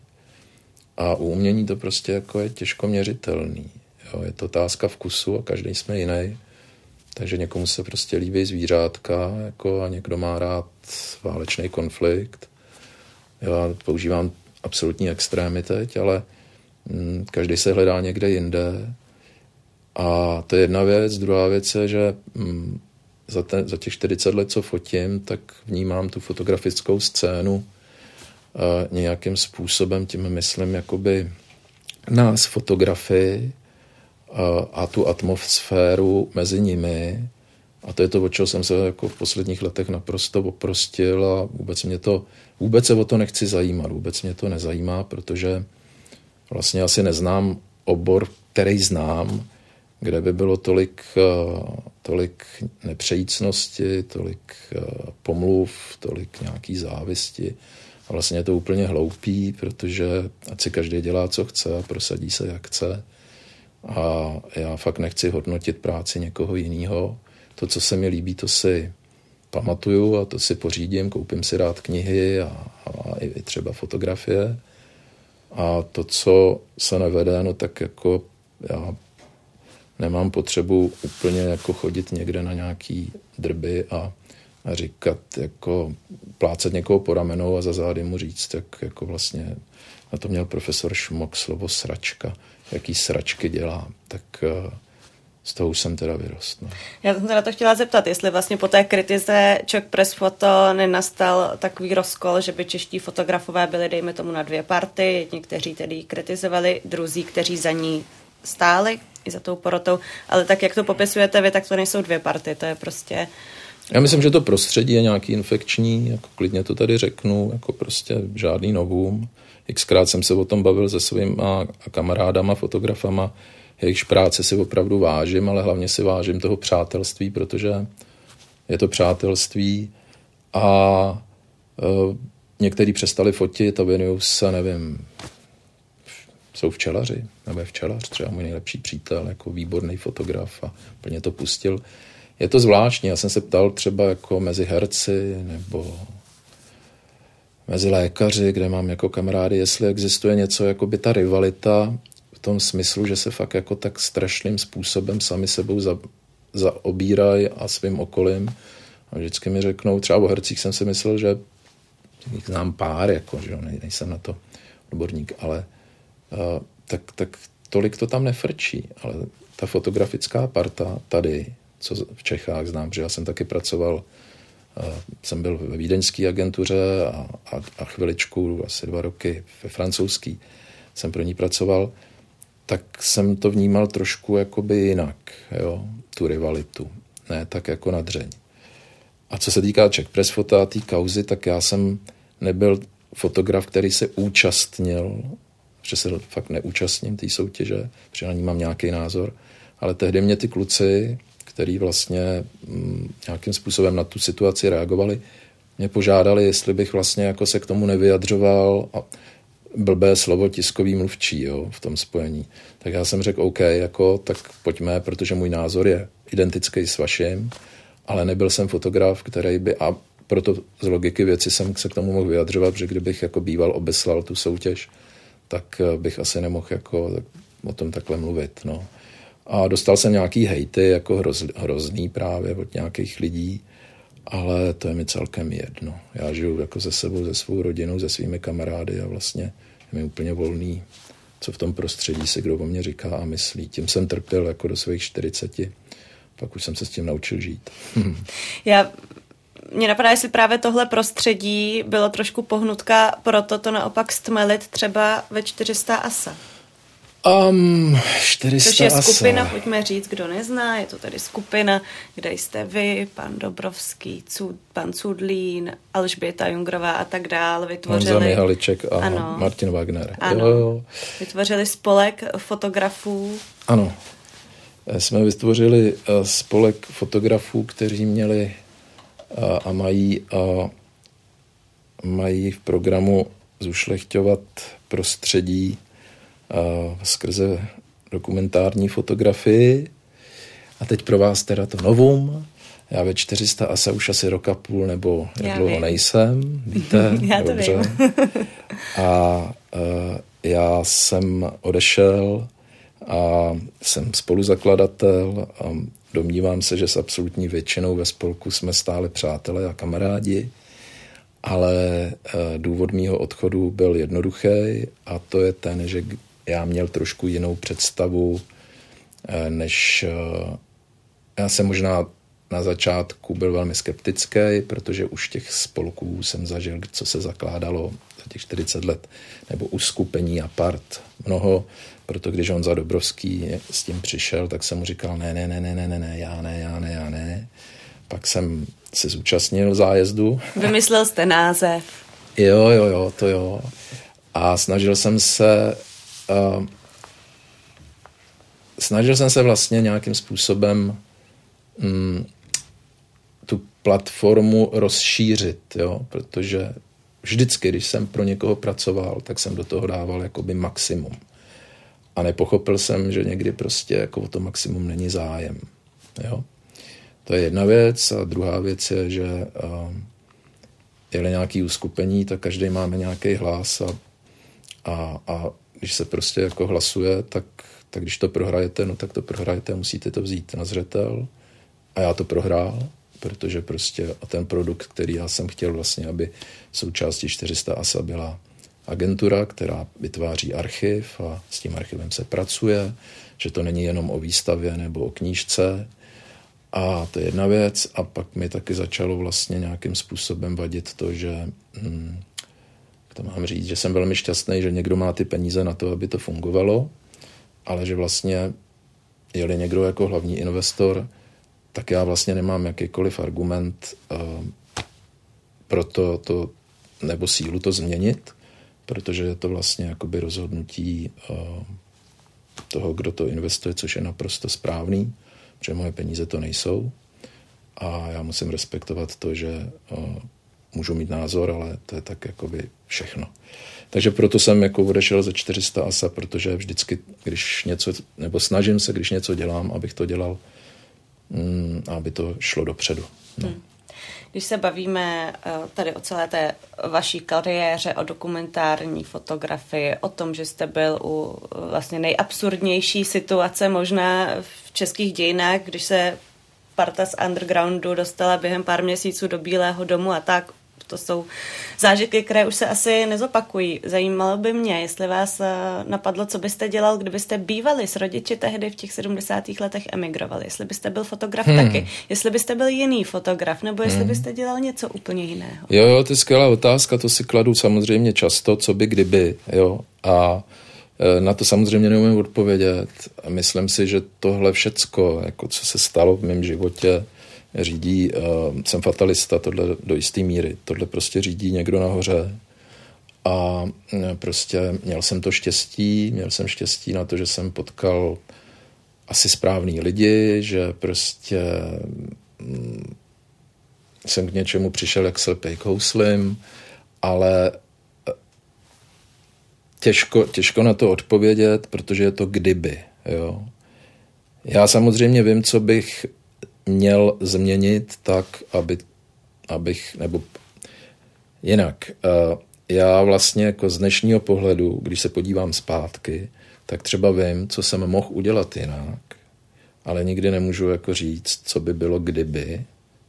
a u umění to prostě jako je těžko měřitelný. Jo. Je to otázka vkusu a každý jsme jiný, takže někomu se prostě líbí zvířátka jako a někdo má rád válečný konflikt. Já používám absolutní extrémy teď, ale každý se hledá někde jinde a to je jedna věc. Druhá věc je, že za, te, za těch čtyřicet let, co fotím, tak vnímám tu fotografickou scénu e, nějakým způsobem, tím myslím jakoby nás fotografii a, a tu atmosféru mezi nimi a to je to, od čeho jsem se jako v posledních letech naprosto oprostil a vůbec mě to, vůbec se o to nechci zajímat, vůbec mě to nezajímá, protože vlastně asi neznám obor, který znám, kde by bylo tolik, tolik nepřejícnosti, tolik pomluv, tolik nějaký závisti. A vlastně je to úplně hloupý, protože ať si každý dělá, co chce a prosadí se, jak chce. a já fakt nechci hodnotit práci někoho jiného. To, co se mi líbí, to si pamatuju a to si pořídím, koupím si rád knihy a, a i třeba fotografie. A to, co se nevede, no tak jako já nemám potřebu úplně jako chodit někde na nějaký drby a, a říkat, jako plácat někoho po ramenou a za zády mu říct, tak jako vlastně na to měl profesor Šmok slovo sračka, jaký sračky dělá, tak z toho už jsem teda vyrostl. No. Já jsem se na to chtěla zeptat, jestli vlastně po té kritice Czech Press Photo nenastal takový rozkol, že by čeští fotografové byli, dejme tomu, na dvě party, jedni, kteří tedy kritizovali, druzí, kteří za ní stáli i za tou porotou, ale tak, jak to popisujete vy, tak to nejsou dvě party, to je prostě... Já myslím, že to prostředí je nějaký infekční, jako klidně to tady řeknu, jako prostě žádný novum. Xkrát jsem se o tom bavil se svýma kamarádama, fotografama, jejichž práce si opravdu vážím, ale hlavně si vážím toho přátelství, protože je to přátelství a e, někteří přestali fotit a věnují se, nevím, jsou včelaři, nebo je včelař, třeba můj nejlepší přítel, jako výborný fotograf a plně to pustil. Je to zvláštní, já jsem se ptal třeba jako mezi herci nebo mezi lékaři, kde mám jako kamarády, jestli existuje něco, jako by ta rivalita v tom smyslu, že se fakt jako tak strašným způsobem sami sebou za, zaobírají a svým okolím. A vždycky mi řeknou, třeba o hercích jsem si myslel, že jich znám pár, jako, že ne, nejsem na to odborník, ale uh, tak, tak tolik to tam nefrčí. Ale ta fotografická parta tady, co v Čechách znám, že já jsem taky pracoval, jsem byl ve vídeňské agentuře a, a, a chviličku, asi dva roky ve francouzský, jsem pro ní pracoval, tak jsem to vnímal trošku jakoby jinak, jo, tu rivalitu, ne tak jako na dřeň. A co se týká Czech Press Photo a té kauzy, tak já jsem nebyl fotograf, který se účastnil, že se fakt neúčastním té soutěže, protože na ní mám nějaký názor, ale tehdy mě ty kluci, který vlastně nějakým způsobem na tu situaci reagovali, mě požádali, jestli bych vlastně jako se k tomu nevyjadřoval a blbé slovo tiskový mluvčí, jo, v tom spojení. Tak já jsem řekl, OK, jako, tak pojďme, protože můj názor je identický s vaším, ale nebyl jsem fotograf, který by, a proto z logiky věci jsem se k tomu mohl vyjadřovat, že kdybych jako býval obeslal tu soutěž, tak bych asi nemohl jako o tom takhle mluvit, no. A dostal jsem nějaký hejty, jako hroz, hrozný právě od nějakých lidí, ale to je mi celkem jedno. Já žiju jako se sebou, se svou rodinou, se svými kamarády a vlastně je mi úplně volný, co v tom prostředí si kdo o mě říká a myslí. Tím jsem trpěl jako do svých čtyřiceti, pak už jsem se s tím naučil žít. Já... Mě napadá, jestli právě tohle prostředí bylo trošku pohnutka, proto to naopak stmelit třeba ve čtyři sta A S A. Um, čtyři sta Což je skupina, pojďme říct, kdo nezná, je to tady skupina, kde jste vy, pan Dobrovský, Cud, pan Cudlín, Alžběta Jungrová a tak dál, vytvořili... Haliček a ano, Martin Wagner. Ano, jo, jo. Vytvořili spolek fotografů. Ano, jsme vytvořili spolek fotografů, kteří měli a mají, a mají v programu zušlechťovat prostředí skrze dokumentární fotografii. A teď pro vás teda to novum. Já ve čtyři sta asi už asi roka půl nebo jak dlouho nejsem. Víte? Já to dobře. Vím. a, a já jsem odešel a jsem spoluzakladatel a domnívám se, že s absolutní většinou ve spolku jsme stále přátelé a kamarádi. Ale důvod mýho odchodu byl jednoduchý a to je ten, že já měl trošku jinou představu, než já jsem možná na začátku byl velmi skeptický, protože už těch spolků jsem zažil, co se zakládalo za těch čtyřicet let, nebo uskupení a part mnoho, proto když on za Dobrovský s tím přišel, tak jsem mu říkal ne, ne, ne, ne, ne, ne, já ne, já ne, já ne. Pak jsem se zúčastnil zájezdu. Vymyslel jste název. Jo, jo, jo, to jo. A snažil jsem se uh, snažil jsem se vlastně nějakým způsobem um, tu platformu rozšířit, jo, protože vždycky, když jsem pro někoho pracoval, tak jsem do toho dával jakoby maximum. A nepochopil jsem, že někdy prostě jako o to maximum není zájem. Jo? To je jedna věc. A druhá věc je, že je-li nějaký uskupení, tak každý máme nějaký hlas a, a, a když se prostě jako hlasuje, tak, tak když to prohrajete, no tak to prohrajete, musíte to vzít na zřetel. A já to prohrál, protože prostě a ten produkt, který já jsem chtěl vlastně, aby součástí čtyři sta A S A byla agentura, která vytváří archiv a s tím archivem se pracuje, že to není jenom o výstavě nebo o knížce. A to je jedna věc. A pak mi taky začalo vlastně nějakým způsobem vadit to, že hm, to mám říct, že jsem velmi šťastný, že někdo má ty peníze na to, aby to fungovalo, ale že vlastně je-li někdo jako hlavní investor, tak já vlastně nemám jakýkoliv argument uh, pro to, to, nebo sílu to změnit, protože je to vlastně jakoby rozhodnutí uh, toho, kdo to investuje, což je naprosto správný, protože moje peníze to nejsou a já musím respektovat to, že uh, můžu mít názor, ale to je tak jakoby všechno. Takže proto jsem jako odešel ze čtyři sta A S A, protože vždycky, když něco, nebo snažím se, když něco dělám, abych to dělal, mm, aby to šlo dopředu. No. Hmm. Když se bavíme tady o celé té vaší kariéře, o dokumentární fotografii, o tom, že jste byl u vlastně nejabsurdnější situace možná v českých dějinách, když se parta z undergroundu dostala během pár měsíců do Bílého domu a tak, to jsou zážitky, které už se asi nezopakují. Zajímalo by mě, jestli vás napadlo, co byste dělal, kdybyste bývali s rodiči tehdy v těch sedmdesátých letech emigrovali. Jestli byste byl fotograf hmm. taky, jestli byste byl jiný fotograf, nebo jestli hmm. byste dělal něco úplně jiného. Jo, jo, to je skvělá otázka, to si kladu samozřejmě často, co by kdyby, jo. A na to samozřejmě neumím odpovědět. Myslím si, že tohle všecko, jako co se stalo v mém životě, řídí, uh, jsem fatalista, tohle do jisté míry, tohle prostě řídí někdo nahoře a prostě měl jsem to štěstí, měl jsem štěstí na to, že jsem potkal asi správný lidi, že prostě mm, jsem k něčemu přišel jak slepej k houslím, ale těžko, těžko na to odpovědět, protože je to kdyby, jo. Já samozřejmě vím, co bych měl změnit tak, aby, abych, nebo jinak. Já vlastně jako z dnešního pohledu, když se podívám zpátky, tak třeba vím, co jsem mohl udělat jinak, ale nikdy nemůžu jako říct, co by bylo kdyby,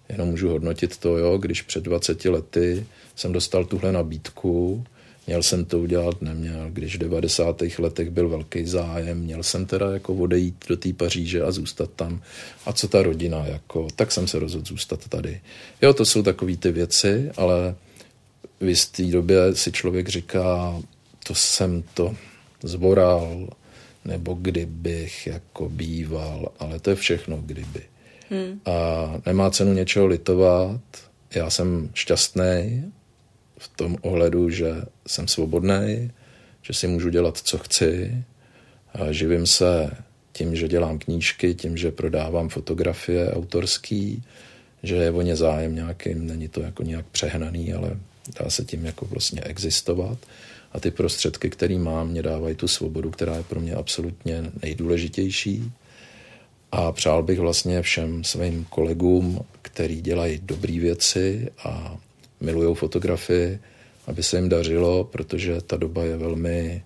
jenom můžu hodnotit to, jo, když před dvaceti lety jsem dostal tuhle nabídku, měl jsem to udělat, neměl, když v devadesátých letech byl velký zájem, měl jsem teda jako odejít do té Paříže a zůstat tam. A co ta rodina, jako, tak jsem se rozhodl zůstat tady. Jo, to jsou takový ty věci, ale v jisté době si člověk říká, to jsem to zboral, nebo kdybych jako býval, ale to je všechno kdyby. Hmm. A nemá cenu něčeho litovat, já jsem šťastnej, v tom ohledu, že jsem svobodný, že si můžu dělat, co chci. Živím se tím, že dělám knížky, tím, že prodávám fotografie autorský, že je o ně zájem nějakým, není to jako nějak přehnaný, ale dá se tím jako vlastně existovat. A ty prostředky, které mám, mě dávají tu svobodu, která je pro mě absolutně nejdůležitější. A přál bych vlastně všem svým kolegům, který dělají dobrý věci a milují fotografii, aby se jim dařilo, protože ta doba je velmi,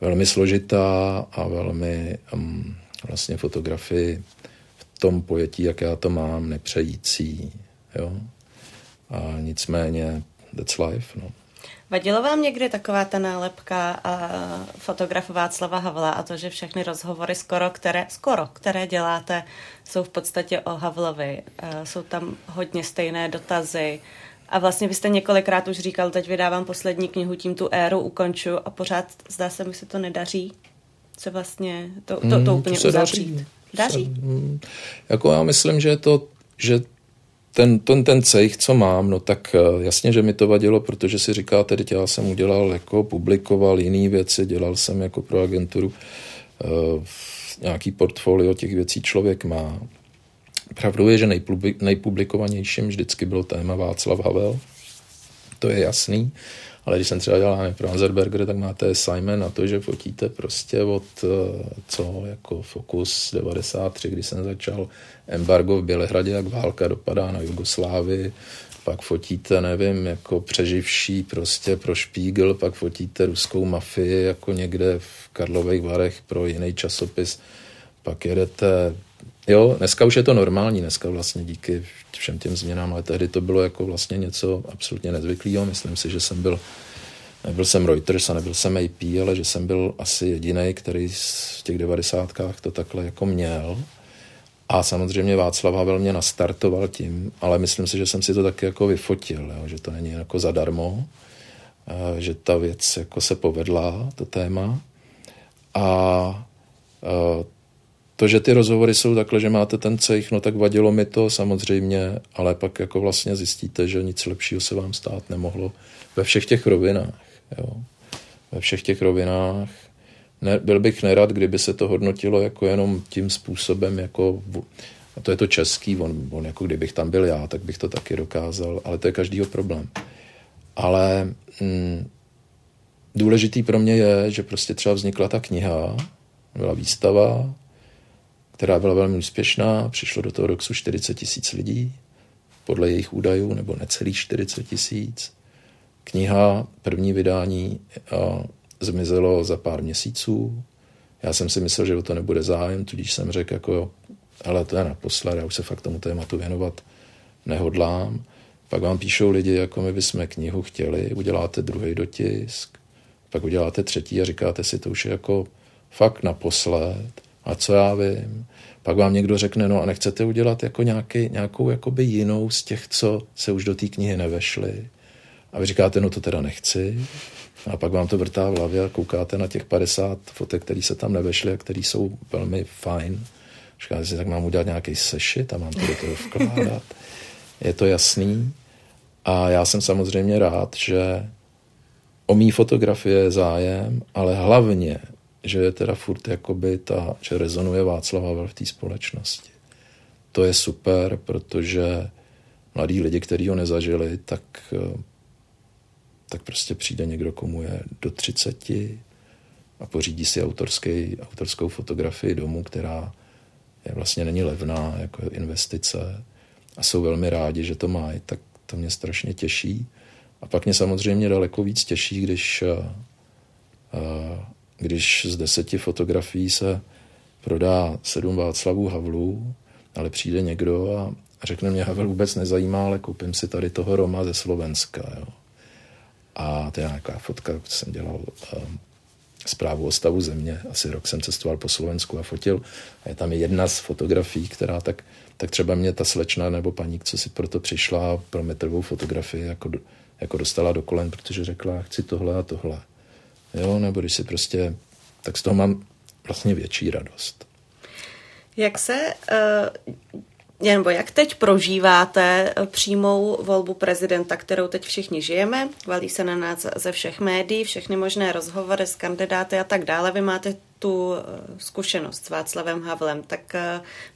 velmi složitá a velmi um, vlastně fotografii v tom pojetí, jak já to mám, nepřející. Jo? A nicméně that's life. No. Vadilo vám někdy taková ta nálepka fotografa Václava Havla a to, že všechny rozhovory skoro, které, skoro, které děláte, jsou v podstatě o Havlovi. Jsou tam hodně stejné dotazy. A vlastně vy jste několikrát už říkal, teď vydávám poslední knihu, tím tu éru ukonču a pořád zdá se mi, se to nedaří. Co vlastně to, to, to mm, úplně to uzavřít. Daří. daří? Se, mm, jako já myslím, že to, že ten, ten, ten cejch, co mám, no tak jasně, že mi to vadilo, protože si říkáte, teď já jsem udělal, jako publikoval jiný věci, dělal jsem jako pro agenturu uh, nějaký portfolio těch věcí člověk má. Pravdou je, že nejpublikovanějším vždycky bylo téma Václav Havel. to je jasný, ale když jsem třeba dělal pro Anzerberger, tak máte assignment na to, že fotíte prostě od co jako Fokus devadesát tři, když jsem začal embargo v Bělehradě, jak válka dopadá na Jugoslávii, pak fotíte, nevím, jako přeživší prostě pro Spiegel, pak fotíte ruskou mafii jako někde v Karlových Varech pro jiný časopis, pak jedete, jo, dneska už je to normální, dneska vlastně díky všem těm změnám, ale tehdy to bylo jako vlastně něco absolutně nezvyklého, myslím si, že jsem byl, nebyl jsem Reuters a nebyl jsem A P, ale že jsem byl asi jedinej, který v těch devadesátkách to takhle jako měl. A samozřejmě Václav Havel mě nastartoval tím, ale myslím si, že jsem si to taky jako vyfotil, jo, že to není jako zadarmo, že ta věc jako se povedla, to téma. A to, že ty rozhovory jsou takhle, že máte ten cejch, no tak vadilo mi to samozřejmě, ale pak jako vlastně zjistíte, že nic lepšího se vám stát nemohlo ve všech těch rovinách. Jo. Ve všech těch rovinách. Ne, byl bych nerad, kdyby se to hodnotilo jako jenom tím způsobem, jako, a to je to český, on, on jako kdybych tam byl já, tak bych to taky dokázal, ale to je každýho problém. Ale mm, důležitý pro mě je, že prostě třeba vznikla ta kniha, byla výstava, která byla velmi úspěšná, přišlo do toho Doxu čtyřicet tisíc lidí, podle jejich údajů, nebo necelých čtyřicet tisíc. Kniha, první vydání, a zmizelo za pár měsíců. Já jsem si myslel, že o to nebude zájem, tudíž jsem řekl, jako, hele, to je naposled, já už se fakt tomu tématu věnovat nehodlám. Pak vám píšou lidi, jako my bychom knihu chtěli, uděláte druhý dotisk, pak uděláte třetí a říkáte si, to už je jako fakt naposled, a co já vím. Pak vám někdo řekne, no a nechcete udělat jako nějaký, nějakou jakoby jinou z těch, co se už do té knihy nevešly. A vy říkáte, no to teda nechci. A pak vám to vrtá v hlavě a koukáte na těch padesát fotek, které se tam nevešly a které jsou velmi fajn. Říkáte si, tak mám udělat nějaký sešit a mám to do toho vkládat. Je to jasný. A já jsem samozřejmě rád, že o mý fotografii je zájem, ale hlavně, že je teda furt jakoby ta, že rezonuje Václav Havel v té společnosti. To je super, protože mladí lidi, kteří ho nezažili, tak... tak prostě přijde někdo, komu je do třiceti a pořídí si autorský, autorskou fotografii domu, která je vlastně není levná jako investice a jsou velmi rádi, že to mají, tak to mě strašně těší. A pak mě samozřejmě daleko víc těší, když, když z deseti fotografií se prodá sedm Václavů Havlů, ale přijde někdo a řekne mě, Havel vůbec nezajímá, ale koupím si tady toho Roma ze Slovenska, jo. A to je nějaká fotka, jsem dělal um, zprávu o stavu země. Asi rok jsem cestoval po Slovensku a fotil. A je tam jedna z fotografií, která tak, tak třeba mě ta slečna nebo paník, co si proto přišla pro metrovou fotografii, jako, jako dostala do kolen, protože řekla, chci tohle a tohle. Jo, nebo když si prostě, tak z toho mám vlastně větší radost. Jak se... Uh... Nebo jak teď prožíváte přímou volbu prezidenta, kterou teď všichni žijeme? Valí se na nás ze všech médií, všechny možné rozhovory s kandidáty a tak dále. Vy máte tu zkušenost s Václavem Havlem, tak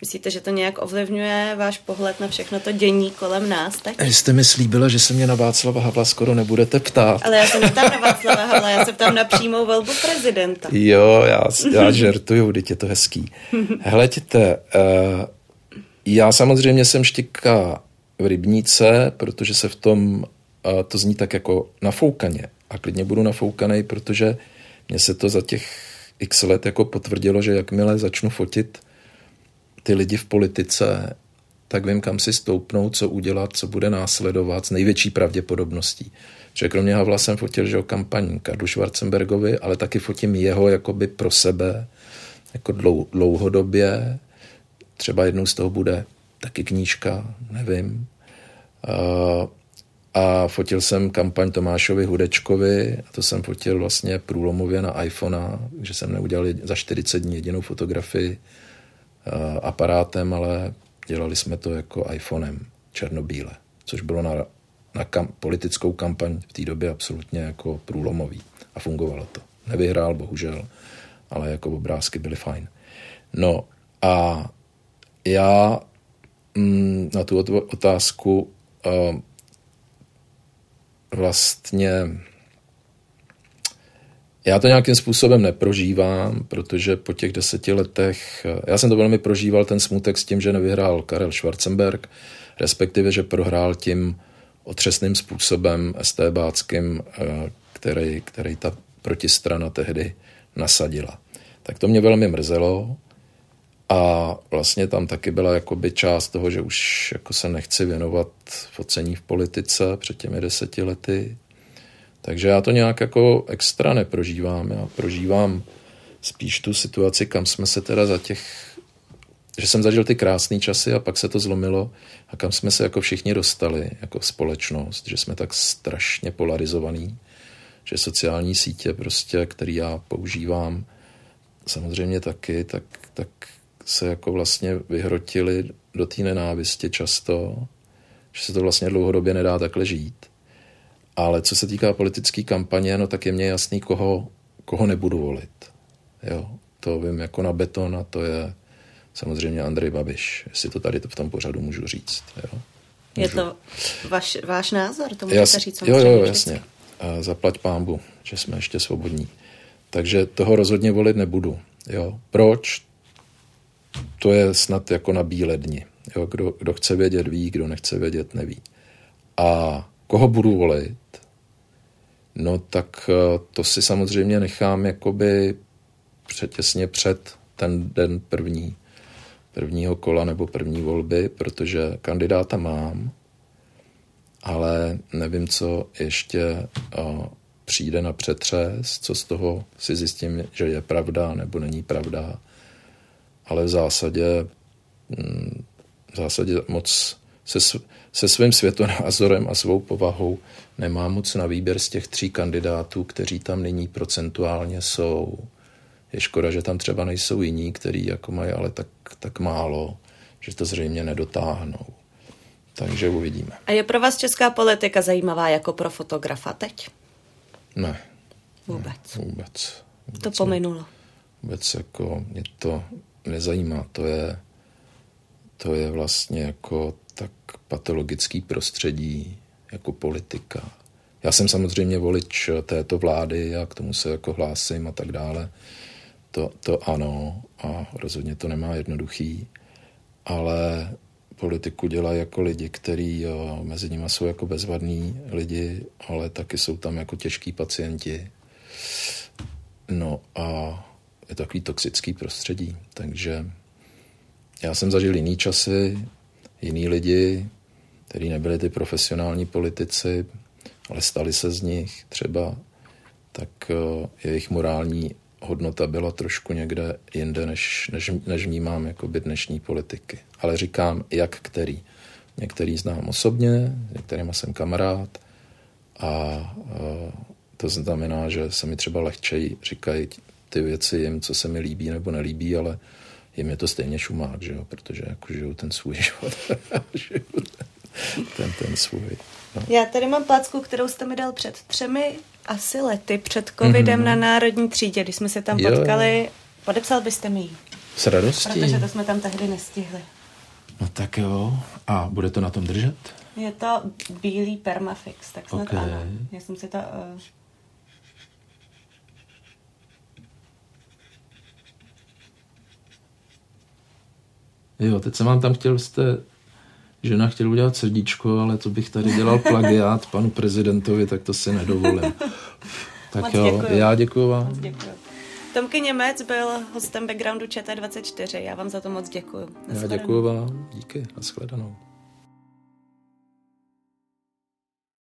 myslíte, že to nějak ovlivňuje váš pohled na všechno to dění kolem nás teď? Vy jste mi slíbila, že se mě na Václava Havla skoro nebudete ptát. Ale já se neptám na Václava Havla, já se ptám na přímou volbu prezidenta. Jo, já, já žertuju, teď je to hezký. Hleďte... Uh, Já samozřejmě jsem štika v rybníce, protože se v tom, to zní tak jako nafoukaně. A klidně budu nafoukanej, protože mně se to za těch x let jako potvrdilo, že jakmile začnu fotit ty lidi v politice, tak vím, kam si stoupnout, co udělat, co bude následovat s největší pravděpodobností. Protože kromě Havla jsem fotil, že o kampaň Karlu Schwarzenbergovi, ale taky fotím jeho jakoby pro sebe, jako dlou, dlouhodobě. Třeba jednou z toho bude taky knížka, nevím. A, a fotil jsem kampaň Tomášovi Hudečkovi, a to jsem fotil vlastně průlomově na iPhone, že jsem neudělal za čtyřicet dní jedinou fotografii aparátem, ale dělali jsme to jako iPhonem, černobíle, což bylo na, na kam, politickou kampaň v té době absolutně jako průlomový. A fungovalo to. Nevyhrál, bohužel, ale jako obrázky byly fajn. No a já na tu otázku vlastně já to nějakým způsobem neprožívám, protože po těch deseti letech, já jsem to velmi prožíval ten smutek s tím, že nevyhrál Karel Schwarzenberg, respektive, že prohrál tím otřesným způsobem estébáckým, který, který ta protistrana tehdy nasadila. Tak to mě velmi mrzelo a vlastně tam taky byla jakoby část toho, že už jako se nechci věnovat focení v politice před těmi deseti lety. Takže já to nějak jako extra neprožívám. Já prožívám spíš tu situaci, kam jsme se teda za těch, že jsem zažil ty krásné časy a pak se to zlomilo a kam jsme se jako všichni dostali, jako společnost, že jsme tak strašně polarizovaní, že sociální sítě prostě, který já používám, samozřejmě taky, tak, tak se jako vlastně vyhrotili do té nenávisti často, že se to vlastně dlouhodobě nedá takhle žít. Ale co se týká politické kampaně, no tak je mně jasný, koho, koho nebudu volit. Jo, to vím jako na beton a to je samozřejmě Andrej Babiš, jestli to tady v tom pořadu můžu říct. Jo? Můžu. Je to vaš, váš názor? To můžete Jas, říct? Jo, jo, jasně. A zaplať pánbu, že jsme ještě svobodní. Takže toho rozhodně volit nebudu. Jo? Proč? To je snad jako na bílé dni. Jo? Kdo, kdo chce vědět, ví, kdo nechce vědět, neví. A koho budu volit? No tak to si samozřejmě nechám jakoby přetěsně před ten den první, prvního kola nebo první volby, protože kandidáta mám, ale nevím, co ještě o, přijde na přetřes, co z toho si zjistím, že je pravda nebo není pravda, ale v zásadě, v zásadě moc se sv- se svým světonázorem a svou povahou nemám moc na výběr z těch tří kandidátů, kteří tam nyní procentuálně jsou. Je škoda, že tam třeba nejsou jiní, kteří jako mají ale tak, tak málo, že to zřejmě nedotáhnou. Takže uvidíme. A je pro vás česká politika zajímavá jako pro fotografa teď? Ne. Vůbec? Ne, vůbec, vůbec. To pominulo. Vůbec jako mě to nezajímá. To je, to je vlastně jako tak patologický prostředí jako politika. Já jsem samozřejmě volič této vlády a k tomu se jako hlásím a tak dále. To, to ano a rozhodně to nemá jednoduchý, ale politiku dělají jako lidi, který mezi nimi jsou jako bezvadní lidi, ale taky jsou tam jako těžký pacienti. No a je takový toxický prostředí, takže já jsem zažil jiný časy, jiní lidi, kteří nebyli ty profesionální politici, ale stali se z nich třeba, tak jejich morální hodnota byla trošku někde jinde, než, než, než vnímám jako by dnešní politiky. Ale říkám, jak který. Některý znám osobně, některýma jsem kamarád a, a to znamená, že se mi třeba lehčeji říkají ty věci jim, co se mi líbí nebo nelíbí, ale jim je to stejně šumák, že jo? Protože jako žiju ten svůj život. ten, ten svůj. No. Já tady mám placku, kterou jste mi dal před třemi asi lety, před covidem mm-hmm. na Národní třídě, když jsme se tam jo. potkali. Podepsal byste mi ji? S radostí. Protože to jsme tam tehdy nestihli. No tak jo. A bude to na tom držet? Je to bílý permafix, tak snad okay. Ano. Já jsem si to... Uh... Jo, teď jsem vám tam chtěl, jste, žena chtěla udělat srdíčko, ale to bych tady dělal plagiát panu prezidentovi, tak to si nedovolím. Tak moc jo, děkuju. Já děkuju vám. Děkuju. Tomki Němec byl hostem Backgroundu Č T dvacet čtyři, já vám za to moc děkuju. Já děkuju vám, díky, nashledanou.